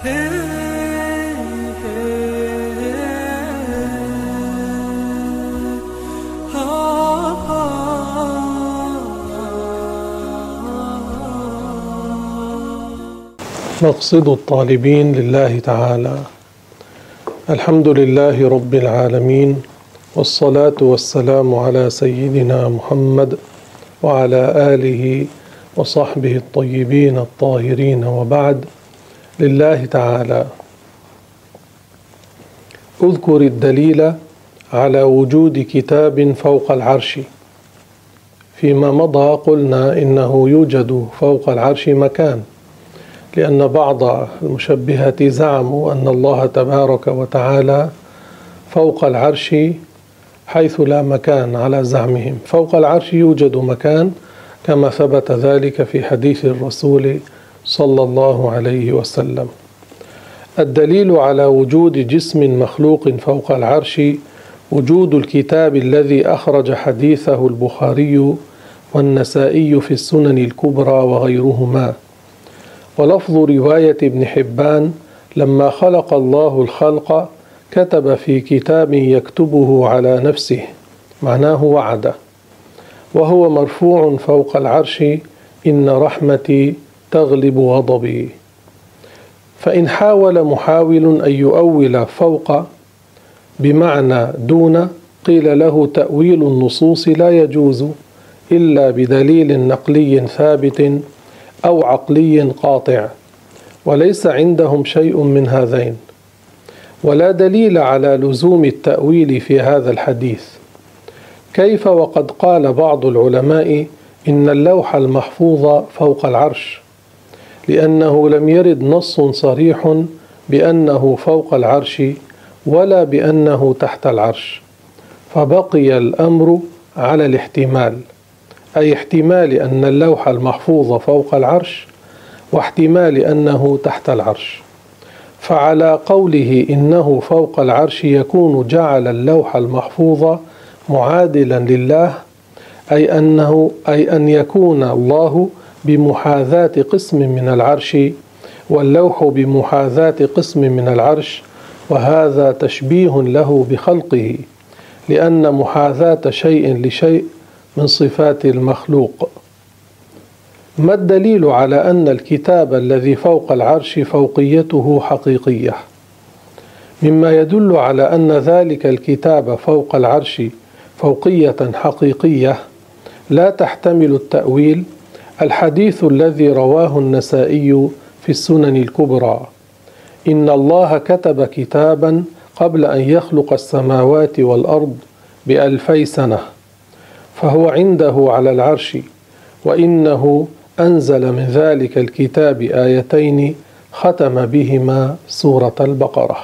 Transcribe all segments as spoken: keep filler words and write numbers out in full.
مقصد الطالبين لله تعالى. الحمد لله رب العالمين، والصلاة والسلام على سيدنا محمد وعلى آله وصحبه الطيبين الطاهرين، وبعد. لله تعالى أذكر الدليل على وجود كتاب فوق العرش. فيما مضى قلنا إنه يوجد فوق العرش مكان، لأن بعض المشبهة زعموا أن الله تبارك وتعالى فوق العرش حيث لا مكان على زعمهم. فوق العرش يوجد مكان كما ثبت ذلك في حديث الرسول صلى الله عليه وسلم. الدليل على وجود جسم مخلوق فوق العرش وجود الكتاب الذي أخرج حديثه البخاري والنسائي في السنن الكبرى وغيرهما. ولفظ رواية ابن حبان: لما خلق الله الخلق كتب في كتاب يكتبه على نفسه، معناه وعده، وهو مرفوع فوق العرش: إن رحمتي تغلب غضبي. فإن حاول محاول أن يؤول فوق بمعنى دون، قيل له تأويل النصوص لا يجوز إلا بدليل نقلي ثابت أو عقلي قاطع، وليس عندهم شيء من هذين، ولا دليل على لزوم التأويل في هذا الحديث. كيف وقد قال بعض العلماء إن اللوح المحفوظ فوق العرش، لأنه لم يرد نص صريح بأنه فوق العرش ولا بأنه تحت العرش، فبقي الأمر على الاحتمال، أي احتمال أن اللوح المحفوظ فوق العرش واحتمال أنه تحت العرش. فعلى قوله إنه فوق العرش يكون جعل اللوح المحفوظ معادلا لله، أي أنه أي أن يكون الله بمحاذاة قسم من العرش واللوح بمحاذاة قسم من العرش، وهذا تشبيه له بخلقه، لأن محاذاة شيء لشيء من صفات المخلوق. ما الدليل على أن الكتاب الذي فوق العرش فوقيته حقيقية؟ مما يدل على أن ذلك الكتاب فوق العرش فوقية حقيقية لا تحتمل التأويل الحديث الذي رواه النسائي في السنن الكبرى: إن الله كتب كتابا قبل أن يخلق السماوات والأرض بألفي سنة، فهو عنده على العرش، وإنه أنزل من ذلك الكتاب آيتين ختم بهما سورة البقرة.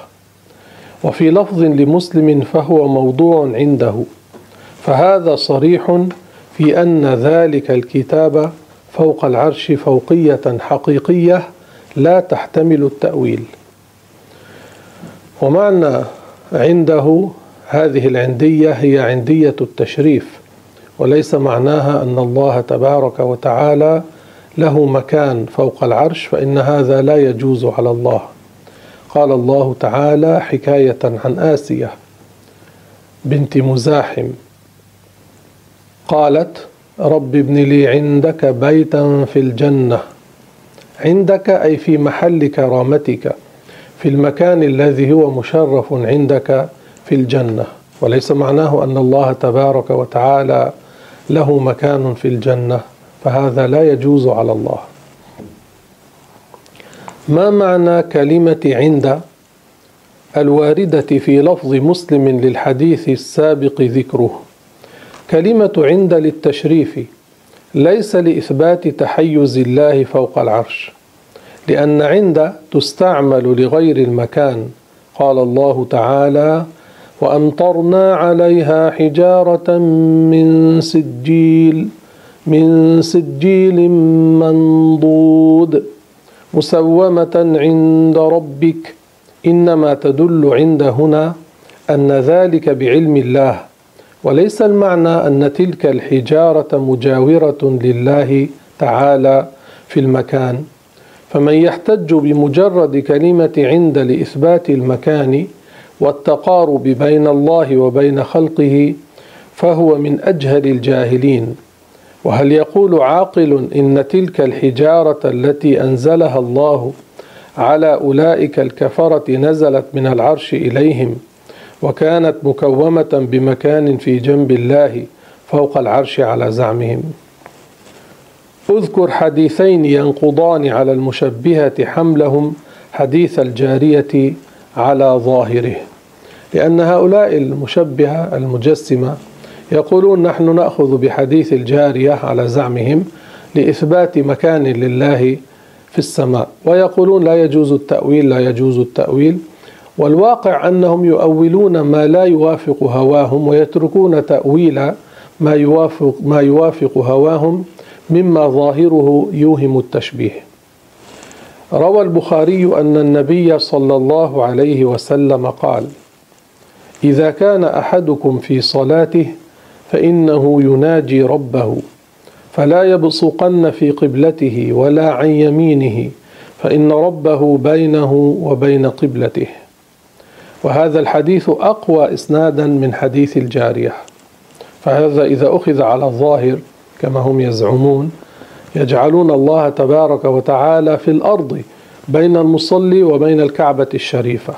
وفي لفظ لمسلم: فهو موضوع عنده. فهذا صريح في أن ذلك الكتاب فوق العرش فوقية حقيقية لا تحتمل التأويل. ومعنى عنده هذه العندية هي عندية التشريف، وليس معناها أن الله تبارك وتعالى له مكان فوق العرش، فإن هذا لا يجوز على الله. قال الله تعالى حكاية عن آسية بنت مزاحم، قالت: رب ابن لي عندك بيتا في الجنة. عندك أي في محل كرامتك، في المكان الذي هو مشرف عندك في الجنة، وليس معناه أن الله تبارك وتعالى له مكان في الجنة، فهذا لا يجوز على الله. ما معنى كلمة عند الواردة في لفظ مسلم للحديث السابق ذكره؟ كلمة عند للتشريف، ليس لإثبات تحيز الله فوق العرش، لأن عند تستعمل لغير المكان. قال الله تعالى: وأمطرنا عليها حجارة من سجيل من سجيل منضود، مسومة عند ربك. إنما تدل عند هنا أن ذلك بعلم الله، وليس المعنى أن تلك الحجارة مجاورة لله تعالى في المكان، فمن يحتج بمجرد كلمة عند لإثبات المكان والتقارب بين الله وبين خلقه فهو من أجهل الجاهلين. وهل يقول عاقل إن تلك الحجارة التي أنزلها الله على أولئك الكفرة نزلت من العرش إليهم وكانت مكومة بمكان في جنب الله فوق العرش على زعمهم؟ اذكر حديثين ينقضان على المشبهة حملهم حديث الجارية على ظاهره، لأن هؤلاء المشبهة المجسمة يقولون نحن نأخذ بحديث الجارية على زعمهم لإثبات مكان لله في السماء، ويقولون لا يجوز التأويل لا يجوز التأويل، والواقع أنهم يؤولون ما لا يوافق هواهم ويتركون تأويل ما يوافق, ما يوافق هواهم مما ظاهره يوهم التشبيه. روى البخاري أن النبي صلى الله عليه وسلم قال: إذا كان أحدكم في صلاته فإنه يناجي ربه فلا يبصقن في قبلته ولا عن يمينه فإن ربه بينه وبين قبلته. وهذا الحديث أقوى إسنادا من حديث الجارية، فهذا إذا أخذ على الظاهر كما هم يزعمون يجعلون الله تبارك وتعالى في الأرض بين المصلي وبين الكعبة الشريفة.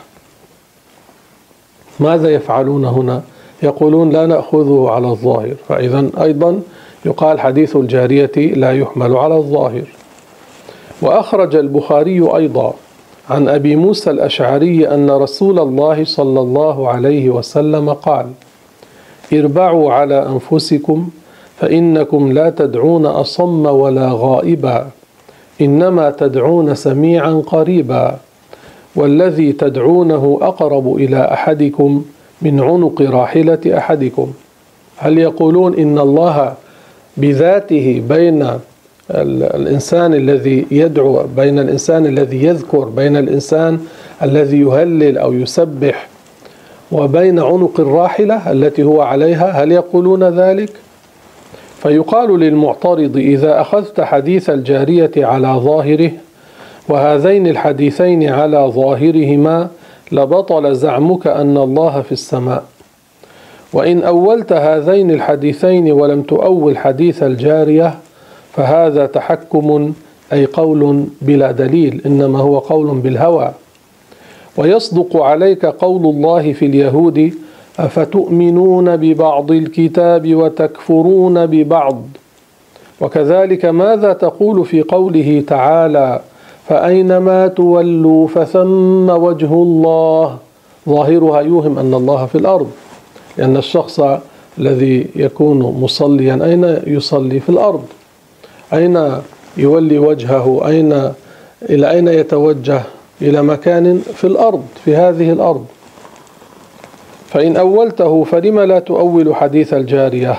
ماذا يفعلون هنا؟ يقولون لا نأخذه على الظاهر، فإذا أيضا يقال حديث الجارية لا يحمل على الظاهر. وأخرج البخاري أيضا عن أبي موسى الأشعري أن رسول الله صلى الله عليه وسلم قال: اربعوا على أنفسكم فإنكم لا تدعون أصم ولا غائبا إنما تدعون سميعا قريبا والذي تدعونه أقرب إلى أحدكم من عنق راحلة أحدكم. هل يقولون إن الله بذاته بين الإنسان الذي يدعو بين الإنسان الذي يذكر بين الإنسان الذي يهلل أو يسبح وبين عنق الراحلة التي هو عليها؟ هل يقولون ذلك؟ فيقال للمعترض: إذا أخذت حديث الجارية على ظاهره وهذين الحديثين على ظاهرهما لبطل زعمك أن الله في السماء، وإن أولت هذين الحديثين ولم تؤول حديث الجارية فهذا تحكم أي قول بلا دليل، إنما هو قول بالهوى. ويصدق عليك قول الله في اليهود: أفتؤمنون ببعض الكتاب وتكفرون ببعض. وكذلك ماذا تقول في قوله تعالى: فأينما تولوا فثم وجه الله؟ ظاهرها يوهم أن الله في الأرض، لأن الشخص الذي يكون مصليا أين يصلي؟ في الأرض. أين يولي وجهه؟ أين إلى أين يتوجه؟ إلى مكان في الأرض، في هذه الأرض. فإن أولته فلم لا تؤول حديث الجارية؟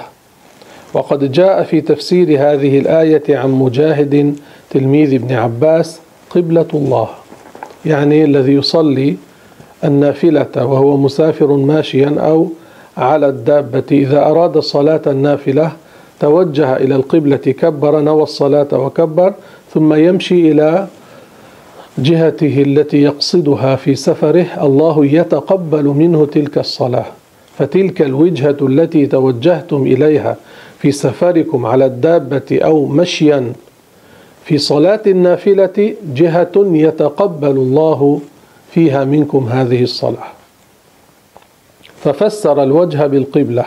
وقد جاء في تفسير هذه الآية عن مجاهد تلميذ ابن عباس: قبلة الله، يعني الذي يصلي النافلة وهو مسافر ماشيا أو على الدابة إذا أراد صلاة النافلة توجه إلى القبلة، كبر نوى الصلاة وكبر، ثم يمشي إلى جهته التي يقصدها في سفره، الله يتقبل منه تلك الصلاة. فتلك الوجهة التي توجهتم إليها في سفركم على الدابة أو مشيا في صلاة النافلة جهة يتقبل الله فيها منكم هذه الصلاة. ففسر الوجه بالقبلة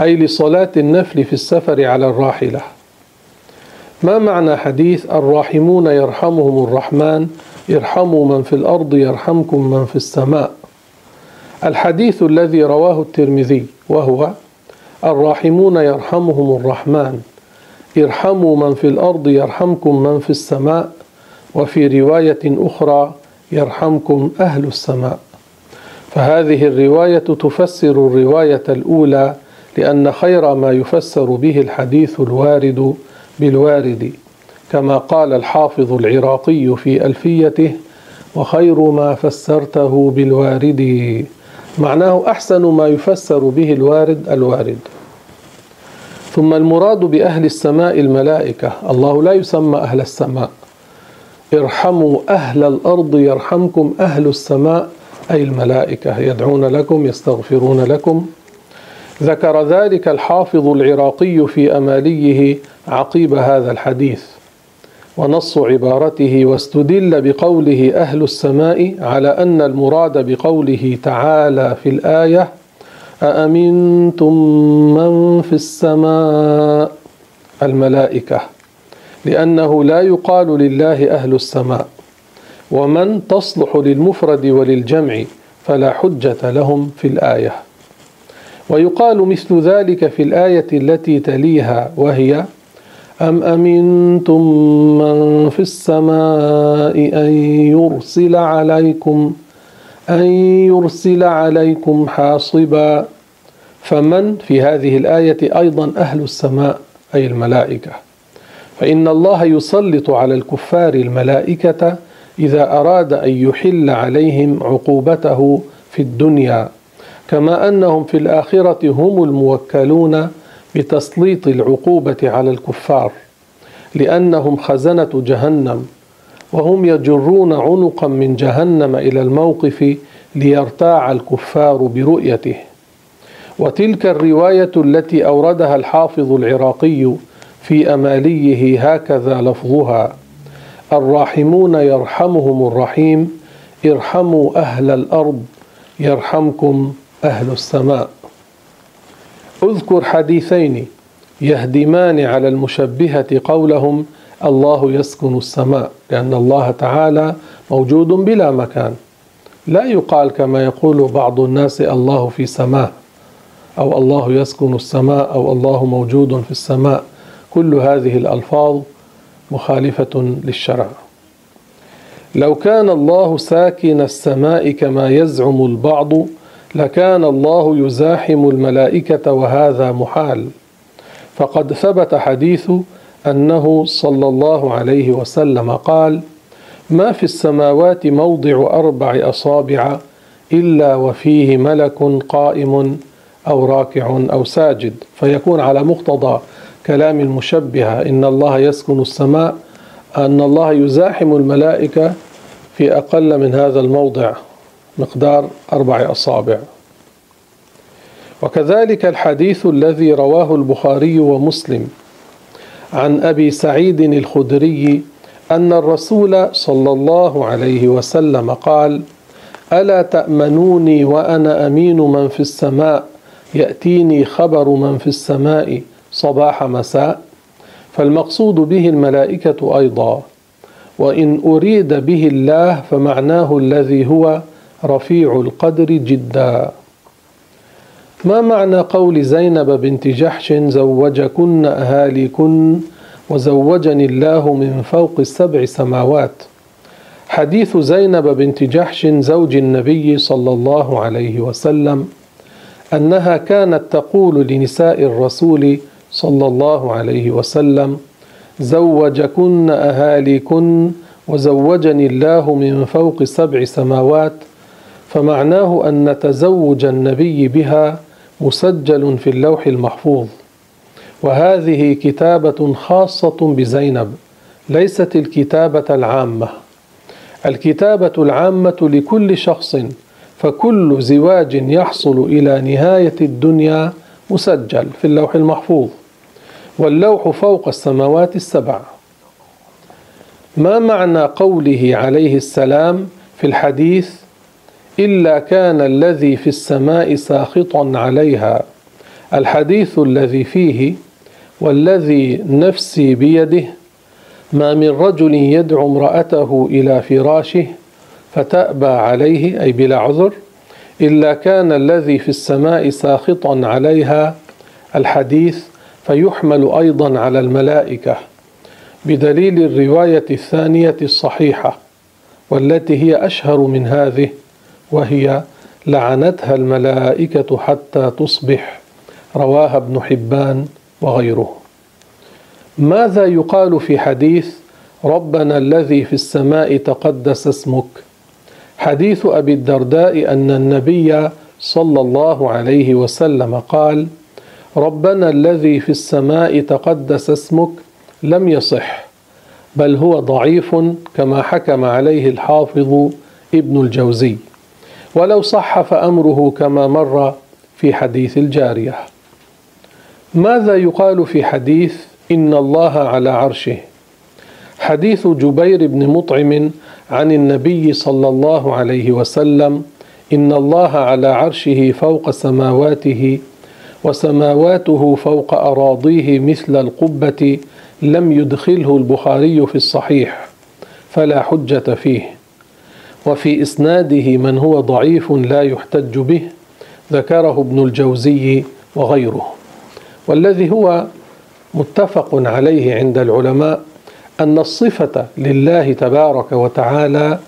أي لصلاة النفل في السفر على الراحلة. ما معنى حديث الراحمون يرحمهم الرحمن ارحموا من في الأرض يرحمكم من في السماء؟ الحديث الذي رواه الترمذي وهو: الراحمون يرحمهم الرحمن ارحموا من في الأرض يرحمكم من في السماء، وفي رواية أخرى: يرحمكم أهل السماء. فهذه الرواية تفسر الرواية الأولى، لأن خير ما يفسر به الحديث الوارد بالوارد، كما قال الحافظ العراقي في ألفيته: وخير ما فسرته بالوارد، معناه أحسن ما يفسر به الوارد الوارد. ثم المراد بأهل السماء الملائكة، الله لا يسمى أهل السماء، ارحموا أهل الأرض يرحمكم أهل السماء، أي الملائكة يدعون لكم يستغفرون لكم. ذكر ذلك الحافظ العراقي في أماليه عقيب هذا الحديث، ونص عبارته واستدل بقوله أهل السماء على أن المراد بقوله تعالى في الآية أأمنتم من في السماء الملائكة، لأنه لا يقال لله أهل السماء، ومن تصلح للمفرد وللجمع فلا حجة لهم في الآية. ويقال مثل ذلك في الآية التي تليها وهي أم أمنتم من في السماء أن يرسل عليكم أن يرسل عليكم حاصبا، فمن في هذه الآية أيضا أهل السماء أي الملائكة، فإن الله يسلط على الكفار الملائكة إذا أراد أن يحل عليهم عقوبته في الدنيا، كما أنهم في الآخرة هم الموكلون بتسليط العقوبة على الكفار، لأنهم خزنة جهنم، وهم يجرون عنقا من جهنم إلى الموقف ليرتاع الكفار برؤيته. وتلك الرواية التي أوردها الحافظ العراقي في أماليه هكذا لفظها: الراحمون يرحمهم الرحيم، ارحموا أهل الأرض يرحمكم أهل السماء. اذكر حديثين يهدمان على المشبهة قولهم الله يسكن السماء، لأن الله تعالى موجود بلا مكان، لا يقال كما يقول بعض الناس الله في سماء، أو الله يسكن السماء، أو الله موجود في السماء. كل هذه الألفاظ مخالفة للشرع. لو كان الله ساكن السماء كما يزعم البعض لكان الله يزاحم الملائكة، وهذا محال، فقد ثبت حديث أنه صلى الله عليه وسلم قال: ما في السماوات موضع أربع أصابع إلا وفيه ملك قائم أو راكع أو ساجد. فيكون على مقتضى كلام المشبهة إن الله يسكن السماء أن الله يزاحم الملائكة في أقل من هذا الموضع، مقدار أربع أصابع. وكذلك الحديث الذي رواه البخاري ومسلم عن أبي سعيد الخدري أن الرسول صلى الله عليه وسلم قال: ألا تأمنوني وأنا أمين من في السماء، يأتيني خبر من في السماء صباح مساء. فالمقصود به الملائكة أيضا، وإن أريد به الله فمعناه الذي هو رفيع القدر جدا. ما معنى قول زينب بنت جحش: زوجكن أهاليكن وزوجني الله من فوق السبع سماوات؟ حديث زينب بنت جحش زوج النبي صلى الله عليه وسلم أنها كانت تقول لنساء الرسول صلى الله عليه وسلم: زوجكن أهاليكن وزوجني الله من فوق سبع سماوات، فمعناه أن تزوج النبي بها مسجل في اللوح المحفوظ، وهذه كتابة خاصة بزينب، ليست الكتابة العامة. الكتابة العامة لكل شخص، فكل زواج يحصل إلى نهاية الدنيا مسجل في اللوح المحفوظ، واللوح فوق السماوات السبع. ما معنى قوله عليه السلام في الحديث: إلا كان الذي في السماء ساخطا عليها؟ الحديث الذي فيه: والذي نفسي بيده ما من رجل يدعو امرأته إلى فراشه فتأبى عليه، أي بلا عذر، إلا كان الذي في السماء ساخطا عليها الحديث، فيحمل أيضا على الملائكة، بدليل الرواية الثانية الصحيحة، والتي هي أشهر من هذه، وهي: لعنتها الملائكة حتى تصبح، رواها ابن حبان وغيره. ماذا يقال في حديث ربنا الذي في السماء تقدس اسمك؟ حديث أبي الدرداء أن النبي صلى الله عليه وسلم قال: ربنا الذي في السماء تقدس اسمك لم يصح، بل هو ضعيف كما حكم عليه الحافظ ابن الجوزي، ولو صح فأمره كما مر في حديث الجارية. ماذا يقال في حديث إن الله على عرشه؟ حديث جبير بن مطعم عن النبي صلى الله عليه وسلم إن الله على عرشه فوق سماواته وسماواته فوق أراضيه مثل القبة لم يدخله البخاري في الصحيح فلا حجة فيه، وفي إسناده من هو ضعيف لا يحتج به ذكره ابن الجوزي وغيره. والذي هو متفق عليه عند العلماء أن الصفة لله تبارك وتعالى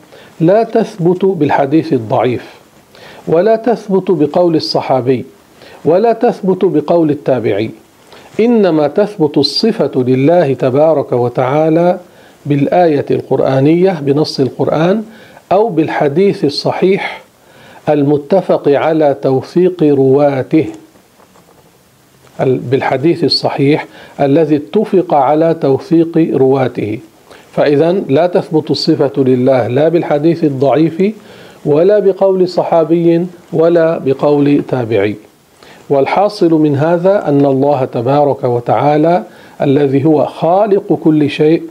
لا تثبت بالحديث الضعيف، ولا تثبت بقول الصحابي، ولا تثبت بقول التابعي، إنما تثبت الصفة لله تبارك وتعالى بالآية القرآنية بنص القرآن أو بالحديث الصحيح المتفق على توثيق رواته، بالحديث الصحيح الذي اتفق على توثيق رواته. فإذن لا تثبت الصفة لله لا بالحديث الضعيف ولا بقول صحابي ولا بقول تابعي. والحاصل من هذا أن الله تبارك وتعالى الذي هو خالق كل شيء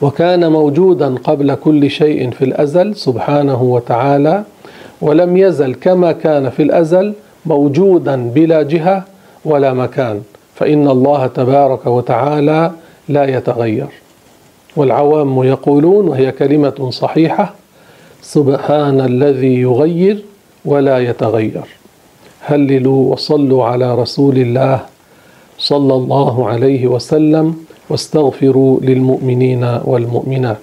وكان موجودا قبل كل شيء في الأزل سبحانه وتعالى، ولم يزل كما كان في الأزل موجودا بلا جهة ولا مكان، فإن الله تبارك وتعالى لا يتغير. والعوام يقولون وهي كلمة صحيحة: سبحان الذي يغير ولا يتغير. هللوا وصلوا على رسول الله صلى الله عليه وسلم، واستغفروا للمؤمنين والمؤمنات.